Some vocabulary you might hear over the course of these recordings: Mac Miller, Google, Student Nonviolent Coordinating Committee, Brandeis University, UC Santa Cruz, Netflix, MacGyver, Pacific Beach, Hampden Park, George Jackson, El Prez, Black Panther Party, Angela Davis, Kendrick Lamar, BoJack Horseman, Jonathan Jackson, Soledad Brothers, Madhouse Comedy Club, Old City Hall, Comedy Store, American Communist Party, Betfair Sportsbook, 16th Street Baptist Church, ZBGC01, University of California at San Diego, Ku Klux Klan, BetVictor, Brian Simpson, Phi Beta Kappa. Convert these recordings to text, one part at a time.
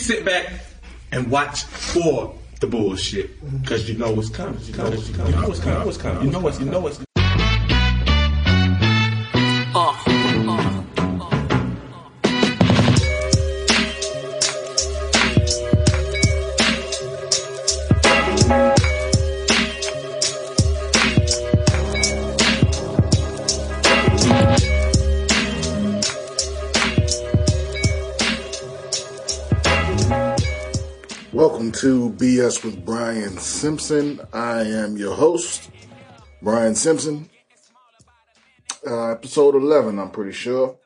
sit back and watch for the bullshit, because you know what's coming. You know what's coming. You know what's coming. Welcome to BS with Brian Simpson. I am your host, Brian Simpson. Episode 11, I'm pretty sure.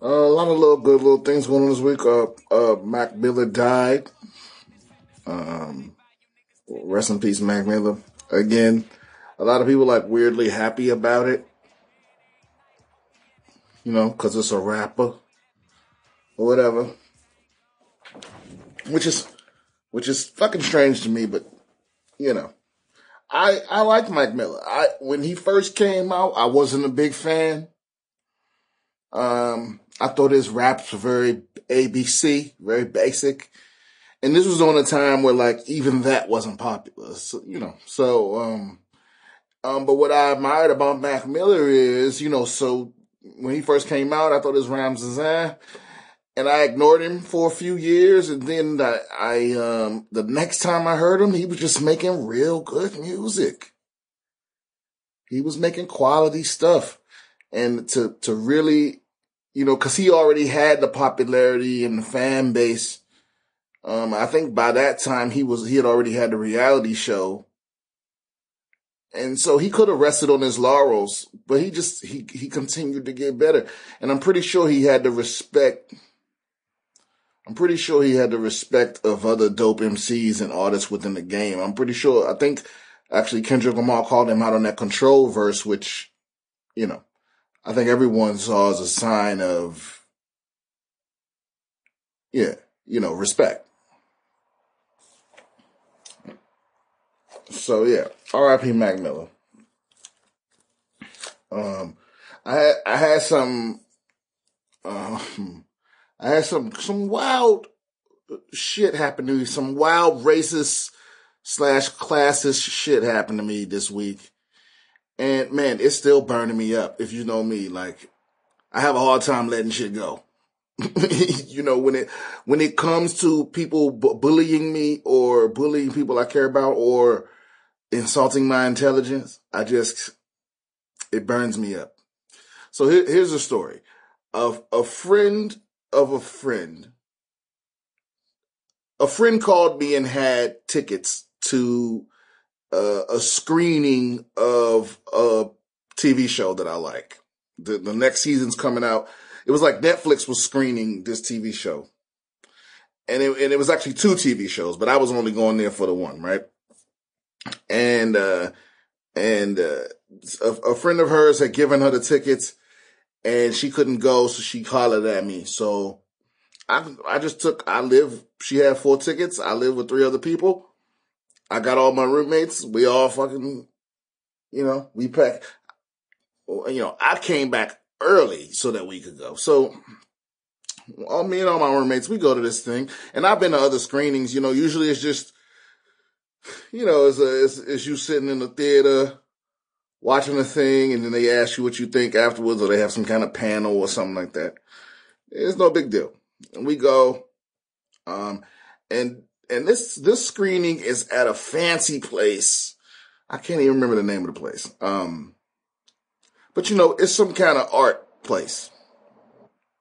A lot of little good little things going on this week. Mac Miller died. Rest in peace, Mac Miller. Again, a lot of people like weirdly happy about it. You know, because it's a rapper or whatever. Which is fucking strange to me, but you know, I like Mac Miller. When he first came out, I wasn't a big fan. I thought his raps were very ABC, very basic, and this was on a time where like even that wasn't popular. So, you know, but what I admired about Mac Miller is, you know, so when he first came out, I thought his rhymes was and I ignored him for a few years, and then I the next time I heard him, he was just making real good music. He was making quality stuff, and to really, you know, because he already had the popularity and the fan base. I think by that time he had already had the reality show, and so he could have rested on his laurels, but he continued to get better, and I'm pretty sure he had the respect. I'm pretty sure he had the respect of other dope MCs and artists within the game. I'm pretty sure, I think actually Kendrick Lamar called him out on that Control verse, which, you know, I think everyone saw as a sign of, yeah, you know, respect. So yeah, R.I.P. Mac Miller. I had some wild shit happen to me, some wild racist / classist shit happened to me this week. And man, it's still burning me up. If you know me, like I have a hard time letting shit go. You know, when it comes to people bullying me or bullying people I care about or insulting my intelligence, it burns me up. So here's a story of a friend. A friend called me and had tickets to a screening of a TV show that I like. The next season's coming out. It was like Netflix was screening this TV show. And it was actually two TV shows, but I was only going there for the one, right? And a friend of hers had given her the tickets, and she couldn't go, so she hollered at me. So she had 4 tickets. I live with 3 other people. I got all my roommates. We all fucking, you know, we packed. You know, I came back early so that we could go. So all me and all my roommates, we go to this thing. And I've been to other screenings, you know, usually it's just, you know, it's you sitting in the theater, watching the thing, and then they ask you what you think afterwards, or they have some kind of panel or something like that. It's no big deal. And we go, and this screening is at a fancy place. I can't even remember the name of the place. But you know, it's some kind of art place.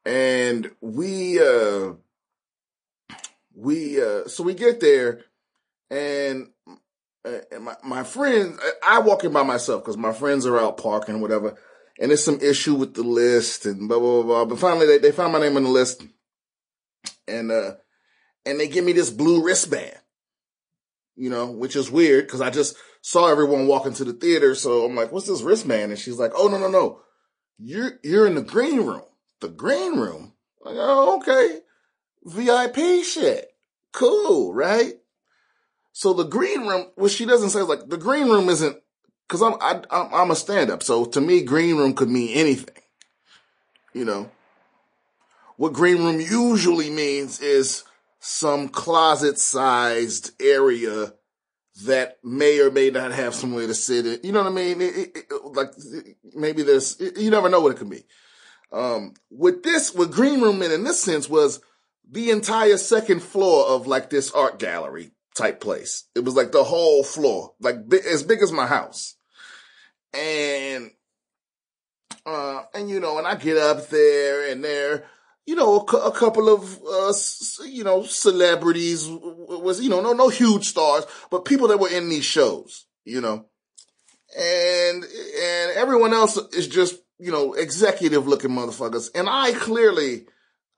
And so we get there, and my friends, I walk in by myself because my friends are out parking, whatever. And there's some issue with the list and blah, blah, blah. But finally, they found my name on the list. And they give me this blue wristband, you know, which is weird because I just saw everyone walk into the theater. So I'm like, what's this wristband? And she's like, oh, no. You're in the green room. The green room? Like, oh, okay. VIP shit. Cool, right? So the green room, what she doesn't say is like the green room isn't, because I'm a stand up, so to me green room could mean anything, you know. What green room usually means is some closet-sized area that may or may not have somewhere to sit in. You know what I mean? Maybe there's, you never know what it could be. What green room meant in this sense was the entire second floor of like this art gallery type place. It was like the whole floor, like as big as my house. And you know, and I get up there and there, you know, a couple of, you know, celebrities was, you know, no huge stars, but people that were in these shows, you know, and everyone else is just, you know, executive looking motherfuckers. And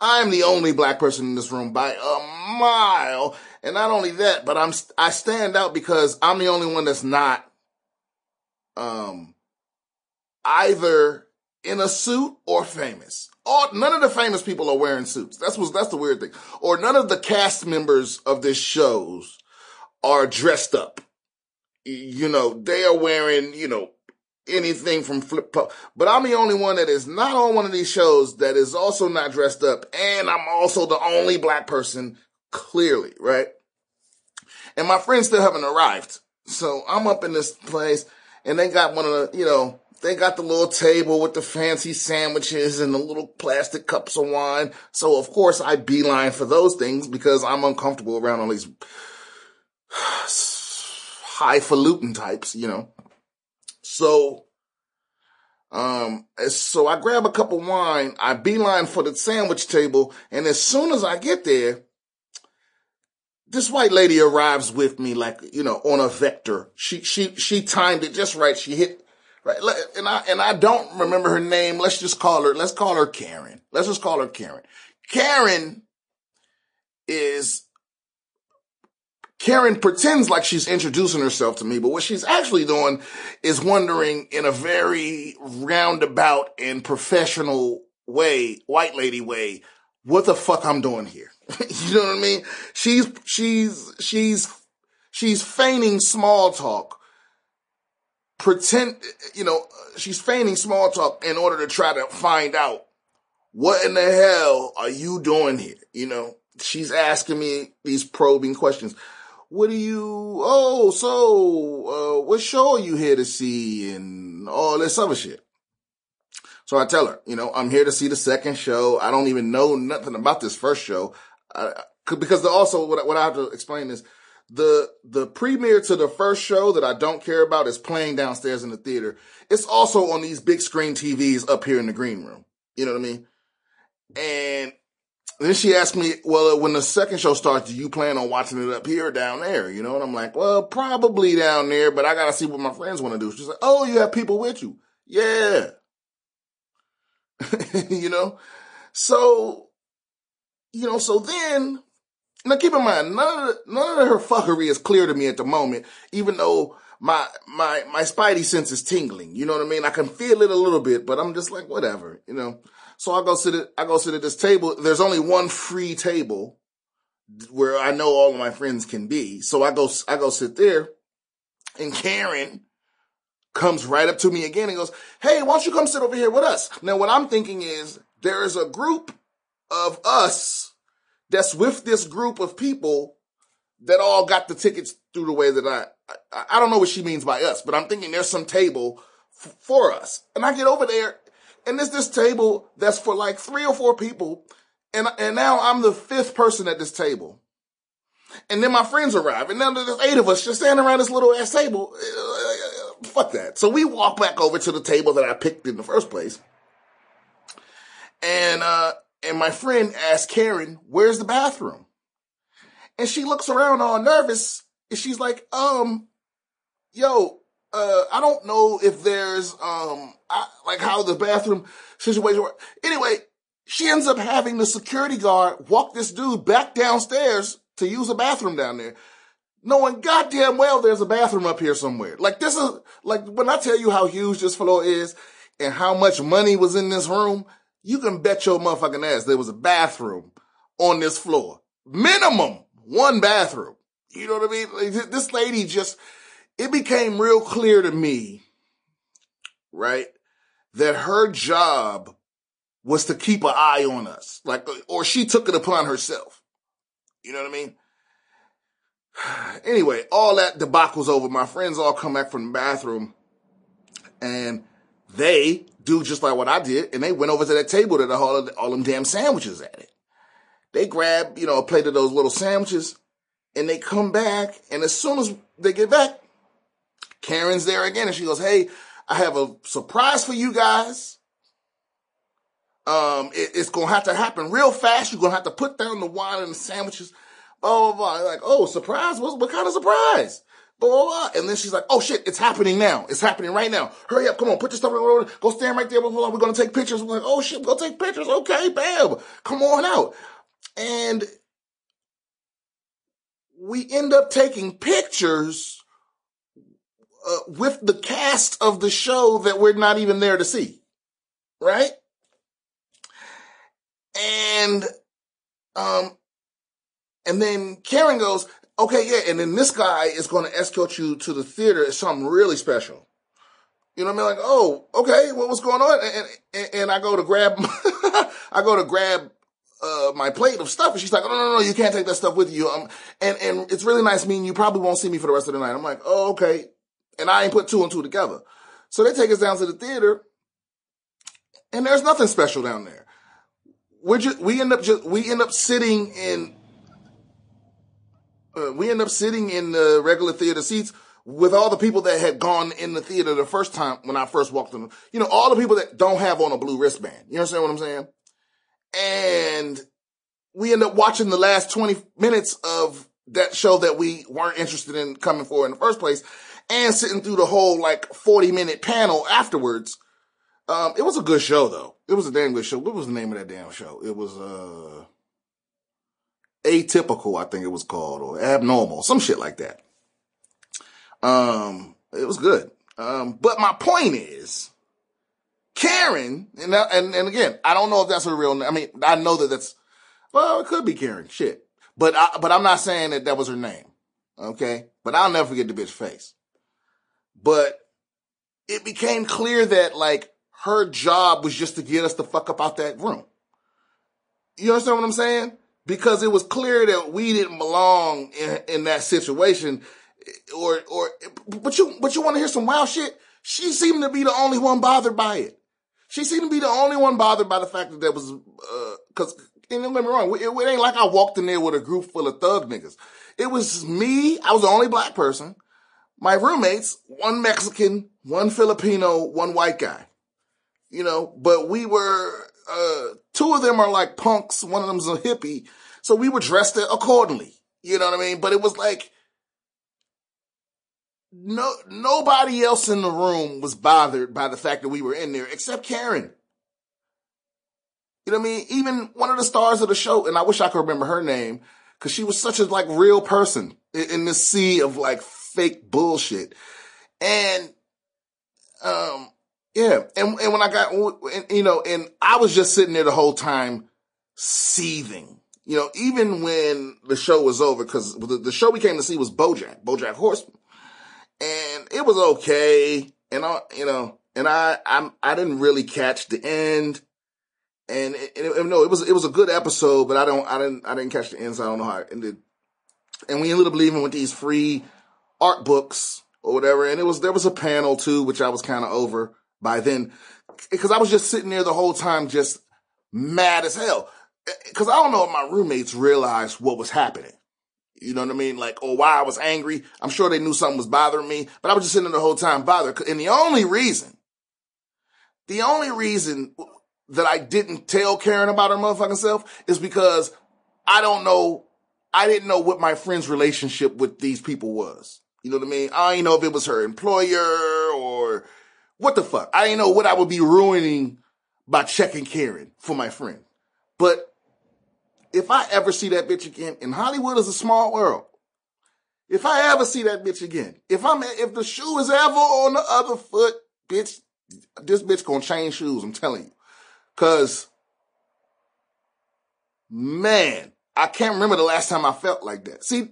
I'm the only black person in this room by a mile. And not only that, but I stand out because I'm the only one that's not, either in a suit or famous. None of the famous people are wearing suits. That's the weird thing. Or none of the cast members of this shows are dressed up. You know, they are wearing, you know, anything from flip-flop. But I'm the only one that is not on one of these shows that is also not dressed up. And I'm also the only black person, clearly, right? And my friends still haven't arrived. So I'm up in this place and they got one of the, you know, they got the little table with the fancy sandwiches and the little plastic cups of wine. So, of course, I beeline for those things because I'm uncomfortable around all these highfalutin types, you know. So I grab a cup of wine, I beeline for the sandwich table, and as soon as I get there, this white lady arrives with me, like, you know, on a vector. She timed it just right. She hit right, and I don't remember her name. Let's call her Karen. Let's just call her Karen. Karen pretends like she's introducing herself to me, but what she's actually doing is wondering in a very roundabout and professional way, white lady way, what the fuck I'm doing here. You know what I mean? She's feigning small talk. She's feigning small talk in order to try to find out what in the hell are you doing here? You know, she's asking me these probing questions. What show are you here to see and all this other shit? So I tell her, you know, I'm here to see the second show. I don't even know nothing about this first show. Because I have to explain is the premiere to the first show that I don't care about is playing downstairs in the theater. It's also on these big screen TVs up here in the green room. You know what I mean? And then she asked me, well, when the second show starts, do you plan on watching it up here or down there? You know, and I'm like, well, probably down there, but I got to see what my friends want to do. She's like, oh, you have people with you. Yeah. You know? So, you know, so then, now keep in mind, none of her fuckery is clear to me at the moment, even though my spidey sense is tingling. You know what I mean? I can feel it a little bit, but I'm just like, whatever, you know? So I go sit at this table. There's only one free table where I know all of my friends can be. So I go sit there, and Karen comes right up to me again and goes, "Hey, why don't you come sit over here with us?" Now, what I'm thinking is there is a group of us that's with this group of people that all got the tickets through the way that I don't know what she means by us, but I'm thinking there's some table for us. And I get over there. And there's this table that's for like 3 or 4 people. And now I'm the 5th person at this table. And then my friends arrive. And now there's 8 of us just standing around this little ass table. Fuck that. So we walk back over to the table that I picked in the first place. And my friend asks Karen, where's the bathroom? And she looks around all nervous. And she's like, I don't know if there's, how the bathroom situation works. Anyway, she ends up having the security guard walk this dude back downstairs to use a bathroom down there, knowing goddamn well there's a bathroom up here somewhere. Like, this is, like, when I tell you how huge this floor is and how much money was in this room, you can bet your motherfucking ass there was a bathroom on this floor. Minimum 1 bathroom. You know what I mean? Like, this lady just... It became real clear to me, right, that her job was to keep an eye on us. Like, or she took it upon herself. You know what I mean? Anyway, all that debacle's over. My friends all come back from the bathroom and they do just like what I did. And they went over to that table that I hauled all them damn sandwiches at it. They grab, you know, a plate of those little sandwiches and they come back. And as soon as they get back, Karen's there again. And she goes, hey, I have a surprise for you guys. It's going to happen real fast. You're going to have to put down the wine and the sandwiches. Blah, blah, blah. Like, oh, surprise? What kind of surprise? Blah, blah, blah. And then she's like, oh, shit, it's happening now. It's happening right now. Hurry up. Come on. Put your stuff on. Go stand right there. Blah, blah, blah. We're going to take pictures. We're like, oh, shit, we're going to take pictures. Okay, bam. Come on out. And we end up taking pictures with the cast of the show that we're not even there to see. Right? And then Karen goes, okay, yeah, and then this guy is going to escort you to the theater. It's something really special. You know what I mean? Like, oh, okay, well, what's going on? And I go to grab, my plate of stuff. And she's like, oh, no, you can't take that stuff with you. And it's really nice meeting you. Probably won't see me for the rest of the night. I'm like, oh, okay. And I ain't put two and two together. So they take us down to the theater and there's nothing special down there. We end up sitting in the regular theater seats with all the people that had gone in the theater the first time when I first walked in. You know, all the people that don't have on a blue wristband. You understand what I'm saying? And we end up watching the last 20 minutes of that show that we weren't interested in coming for in the first place and sitting through the whole like 40-minute panel afterwards. It was a good show, though. It was a damn good show. What was the name of that damn show? It was Atypical, I think it was called, or Abnormal, some shit like that. It was good. But my point is, Karen, and again, I don't know if that's her real name. I mean, I know that that's, well, it could be Karen, shit. But I'm not saying that that was her name, okay? But I'll never forget the bitch's face. But it became clear that, like, her job was just to get us the fuck up out that room. You understand what I'm saying? Because it was clear that we didn't belong in that situation. But you want to hear some wild shit? She seemed to be the only one bothered by it. She seemed to be the only one bothered by the fact that there was, and don't get me wrong, it ain't like I walked in there with a group full of thug niggas. It was me. I was the only black person. My roommates, one Mexican, one Filipino, one white guy. You know, but we were, two of them are like punks, one of them's a hippie, so we were dressed accordingly, you know what I mean? But it was like, nobody else in the room was bothered by the fact that we were in there, except Karen. You know what I mean? Even one of the stars of the show, and I wish I could remember her name, because she was such a, like, real person in this sea of, like, fake bullshit. And, yeah, and when I got, you know, and I was just sitting there the whole time seething, you know, even when the show was over, because the show we came to see was BoJack Horseman, and it was okay, and I, you know, and I didn't really catch the end, and it was a good episode, but I didn't catch the end, so I don't know how it ended, and we ended up leaving with these free art books or whatever, and there was a panel too, which I was kind of over by then, because I was just sitting there the whole time just mad as hell, because I don't know if my roommates realized what was happening, you know what I mean, like, or why I was angry. I'm sure they knew something was bothering me, but I was just sitting there the whole time bothered, and the only reason that I didn't tell Karen about her motherfucking self is because I didn't know what my friend's relationship with these people was, you know what I mean, I didn't know if it was her employer or what the fuck? I didn't know what I would be ruining by checking Karen for my friend. But if I ever see that bitch again, and Hollywood is a small world, if I ever see that bitch again, if the shoe is ever on the other foot, bitch, this bitch gonna change shoes, I'm telling you. 'Cause, man, I can't remember the last time I felt like that. See,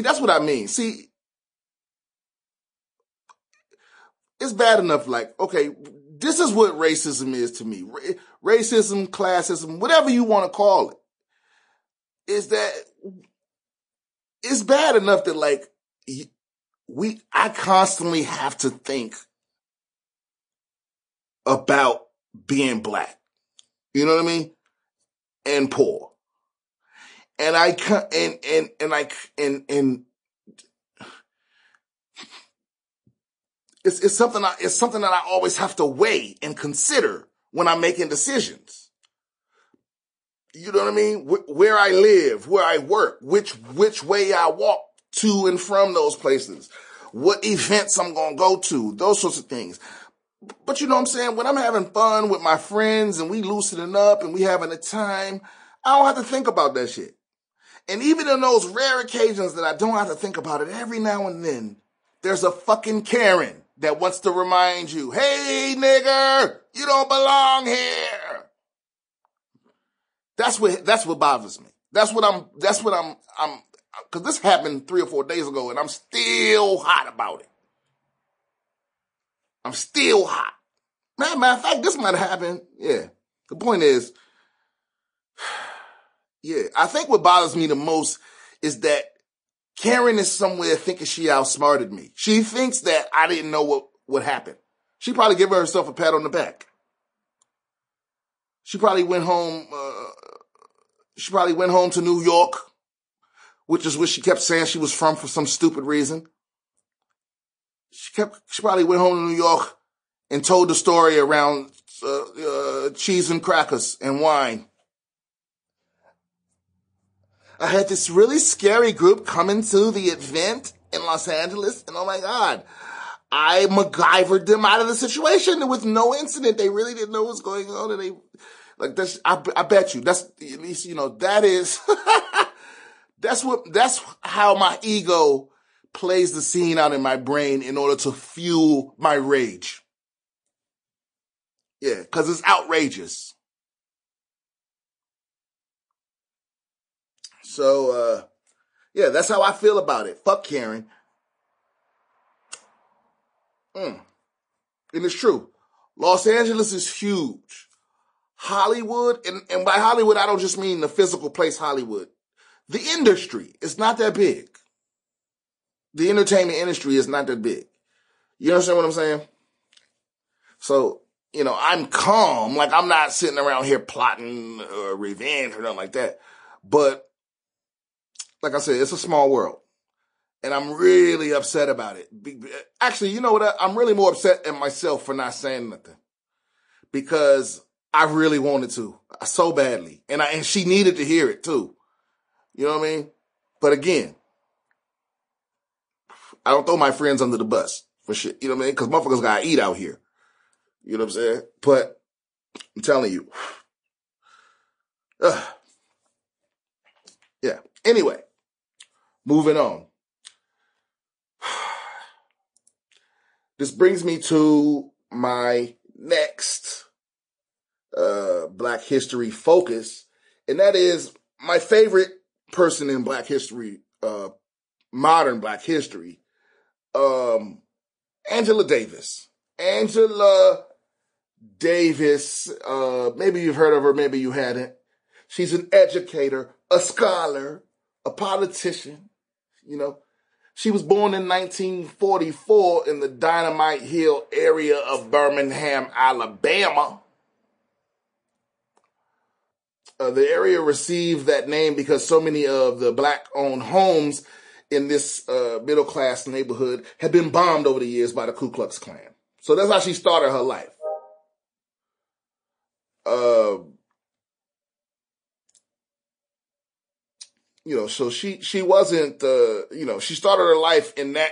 that's what I mean. See, it's bad enough. Like, okay, this is what racism is to me. Racism, classism, whatever you want to call it, is that it's bad enough that like I constantly have to think about being black. You know what I mean? And poor. And it's something that I always have to weigh and consider when I'm making decisions. You know what I mean? Where I live, where I work, which way I walk to and from those places, what events I'm going to go to, those sorts of things. But you know what I'm saying? When I'm having fun with my friends and we loosening up and we having a time, I don't have to think about that shit. And even on those rare occasions that I don't have to think about it, every now and then, there's a fucking Karen that wants to remind you, hey, nigger, you don't belong here. That's what bothers me. That's what I'm, cause this happened 3 or 4 days ago and I'm still hot about it. I'm still hot. Matter of fact, this might happen. Yeah. The point is, yeah, I think what bothers me the most is that Karen is somewhere thinking she outsmarted me. She thinks that I didn't know what happened. She probably gave herself a pat on the back. She probably went home. She probably went home to New York, which is where she kept saying she was from for some stupid reason. She probably went home to New York and told the story around cheese and crackers and wine. I had this really scary group coming to the event in Los Angeles, and oh my God, I MacGyvered them out of the situation with no incident. They really didn't know what was going on, and they like that's. I bet you that's at least you know that is. That's how my ego plays the scene out in my brain in order to fuel my rage. Yeah, because it's outrageous. So, yeah, that's how I feel about it. Fuck Karen. And it's true. Los Angeles is huge. Hollywood, and by Hollywood, I don't just mean the physical place Hollywood. The industry is not that big. The entertainment industry is not that big. You understand what I'm saying? So, you know, I'm calm. Like, I'm not sitting around here plotting or revenge or nothing like that. But, like I said, it's a small world. And I'm really upset about it. Actually, you know what? I'm really more upset at myself for not saying nothing. Because I really wanted to. So badly. And she needed to hear it, too. You know what I mean? But again, I don't throw my friends under the bus for shit. You know what I mean? Because motherfuckers gotta eat out here. You know what I'm saying? But I'm telling you. Yeah. Anyway, moving on. This brings me to my next Black History focus, and that is my favorite person in Black History, modern Black History. Angela Davis. Angela Davis, maybe you've heard of her, maybe you hadn't. She's an educator, a scholar, a politician, you know. She was born in 1944 in the Dynamite Hill area of Birmingham, Alabama. The area received that name because so many of the black-owned homes in this middle-class neighborhood had been bombed over the years by the Ku Klux Klan. So that's how she started her life. You know, so she wasn't, you know, she started her life in that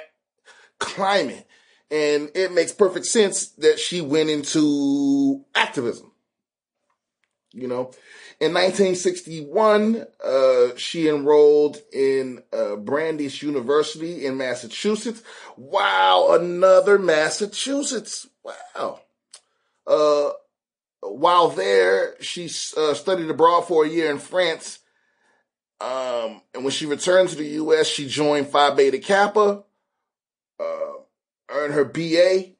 climate. And it makes perfect sense that she went into activism. You know, in 1961, she enrolled in Brandeis University in Massachusetts. Wow, another Massachusetts. Wow. While there, she studied abroad for a year in France. And when she returned to the U.S., she joined Phi Beta Kappa. earned her BA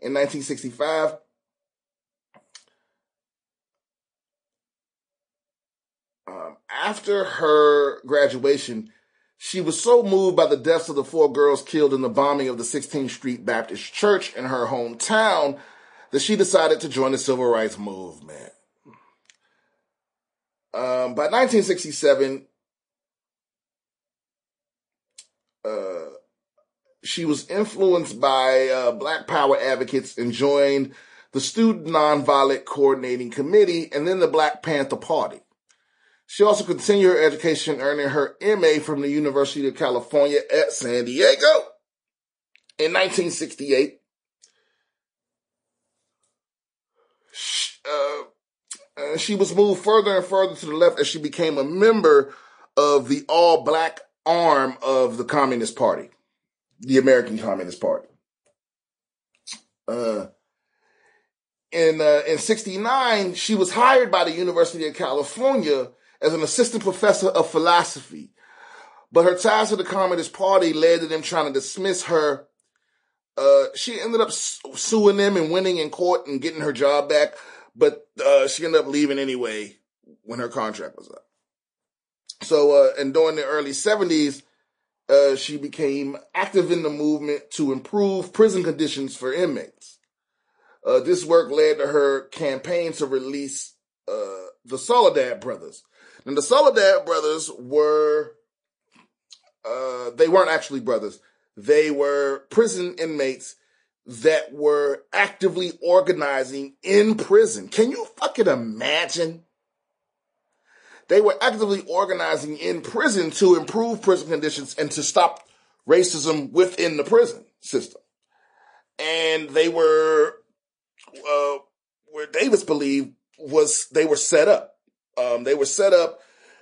in 1965. After her graduation, she was so moved by the deaths of the four girls killed in the bombing of the 16th Street Baptist Church in her hometown that she decided to join the civil rights movement. By 1967, she was influenced by Black Power advocates and joined the Student Nonviolent Coordinating Committee and then the Black Panther Party. She also continued her education, earning her MA from the University of California at San Diego in 1968. She was moved further and further to the left as she became a member of the all-black arm of the Communist Party, the American Communist Party. In 69, she was hired by the University of California as an assistant professor of philosophy. But her ties to the Communist Party led to them trying to dismiss her. She ended up suing them and winning in court and getting her job back. But she ended up leaving anyway when her contract was up. So, and during the early 70s, she became active in the movement to improve prison conditions for inmates. This work led to her campaign to release the Soledad Brothers. And the Soledad Brothers were, they weren't actually brothers. They were prison inmates that were actively organizing in prison. Can you fucking imagine? They were actively organizing in prison to improve prison conditions and to stop racism within the prison system. And they were, where Davis believed was they were set up. They were set up.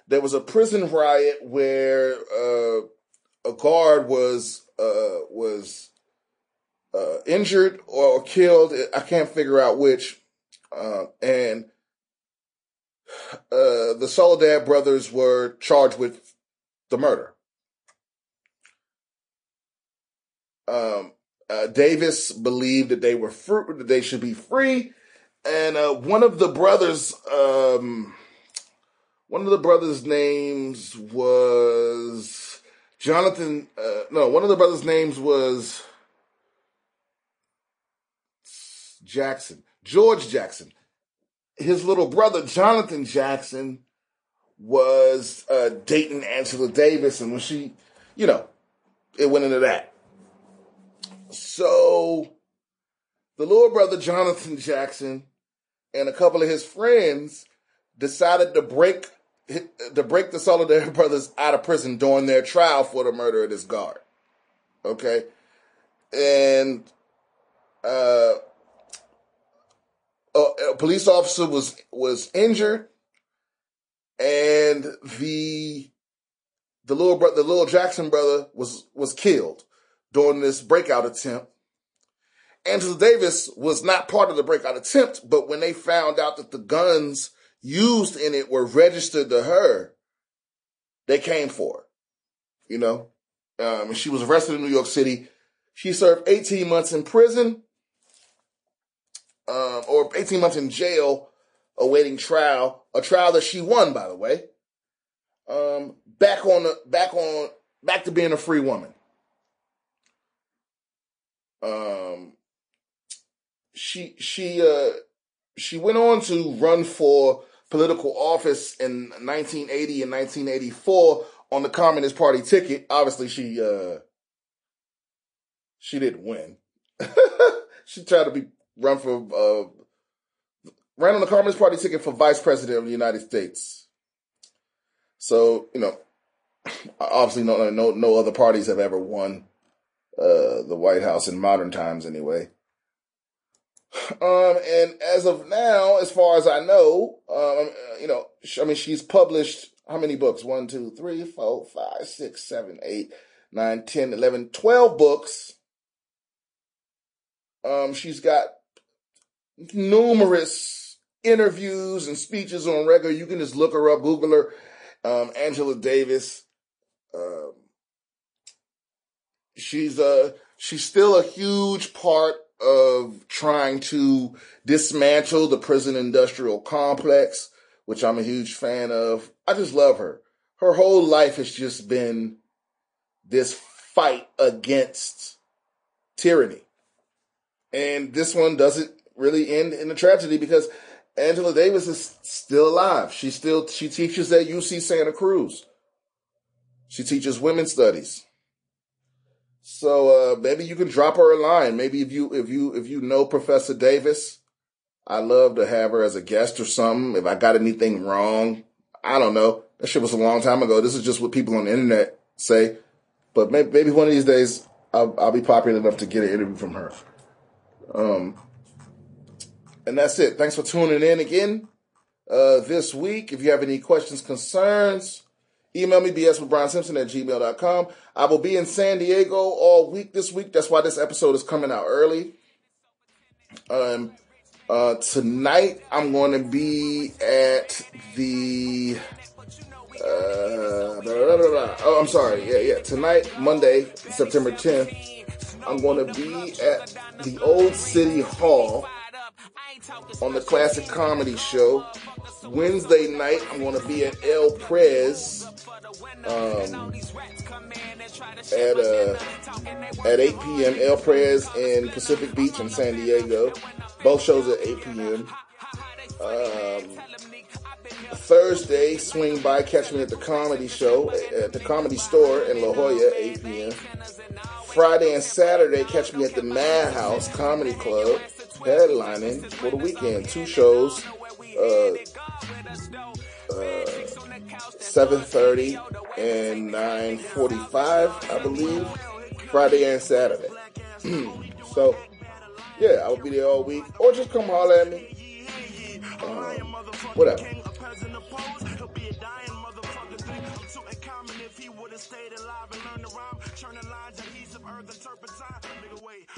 There was a prison riot where a guard was injured or killed. I can't figure out which. And the Soledad Brothers were charged with the murder. Davis believed that they should be free. And one of the brothers' names was Jackson, George Jackson. His little brother, Jonathan Jackson, was dating Angela Davis. And when she, it went into that. So the little brother, Jonathan Jackson, and a couple of his friends decided to break the Soledad Brothers out of prison during their trial for the murder of this guard. Okay. And a police officer was injured, and the little Jackson brother was killed during this breakout attempt. Angela Davis was not part of the breakout attempt, but when they found out that the guns used in it were registered to her, they came for her, and she was arrested in New York City. She served 18 months in prison, or 18 months in jail, awaiting trial, a trial that she won, by the way. Back to being a free woman. She went on to run for political office in 1980 and 1984 on the Communist Party ticket. Obviously, she didn't win. She tried to ran on the Communist Party ticket for vice president of the United States. So, obviously, no other parties have ever won the White House in modern times, anyway. And as of now, as far as I know, she's published how many books? 12 books. She's got numerous interviews and speeches on record. You can just look her up, Google her, Angela Davis. She's she's still a huge part of trying to dismantle the prison industrial complex, which I'm a huge fan of. I just love her. Her whole life has just been this fight against tyranny. And this one doesn't really end in a tragedy because Angela Davis is still alive. She teaches at UC Santa Cruz. She teaches women's studies. So maybe you can drop her a line. Maybe if you know Professor Davis, I'd love to have her as a guest or something. If I got anything wrong, I don't know. That shit was a long time ago. This is just what people on the internet say. But maybe one of these days I'll be popular enough to get an interview from her. And that's it. Thanks for tuning in again this week. If you have any questions, concerns, email me, bswithbriansimpson@gmail.com. I will be in San Diego all week this week. That's why this episode is coming out early. Tonight, I'm going to be at the... Tonight, Monday, September 10th, I'm going to be at the Old City Hall on the Classic Comedy Show. Wednesday night, I'm going to be at El Prez at 8 p.m. El Prez in Pacific Beach in San Diego. Both shows at 8 p.m. Thursday, swing by, catch me at the Comedy Show at the Comedy Store in La Jolla, 8 p.m. Friday and Saturday, catch me at the Madhouse Comedy Club, headlining for the weekend. 2 shows, 7:30 and 9:45, I believe, Friday and Saturday. So, yeah, I will be there all week, or just come holler at me. Whatever. Stayed alive and learned to rhyme, turn the lines and he's of earth and turpentine. Nigga, wait.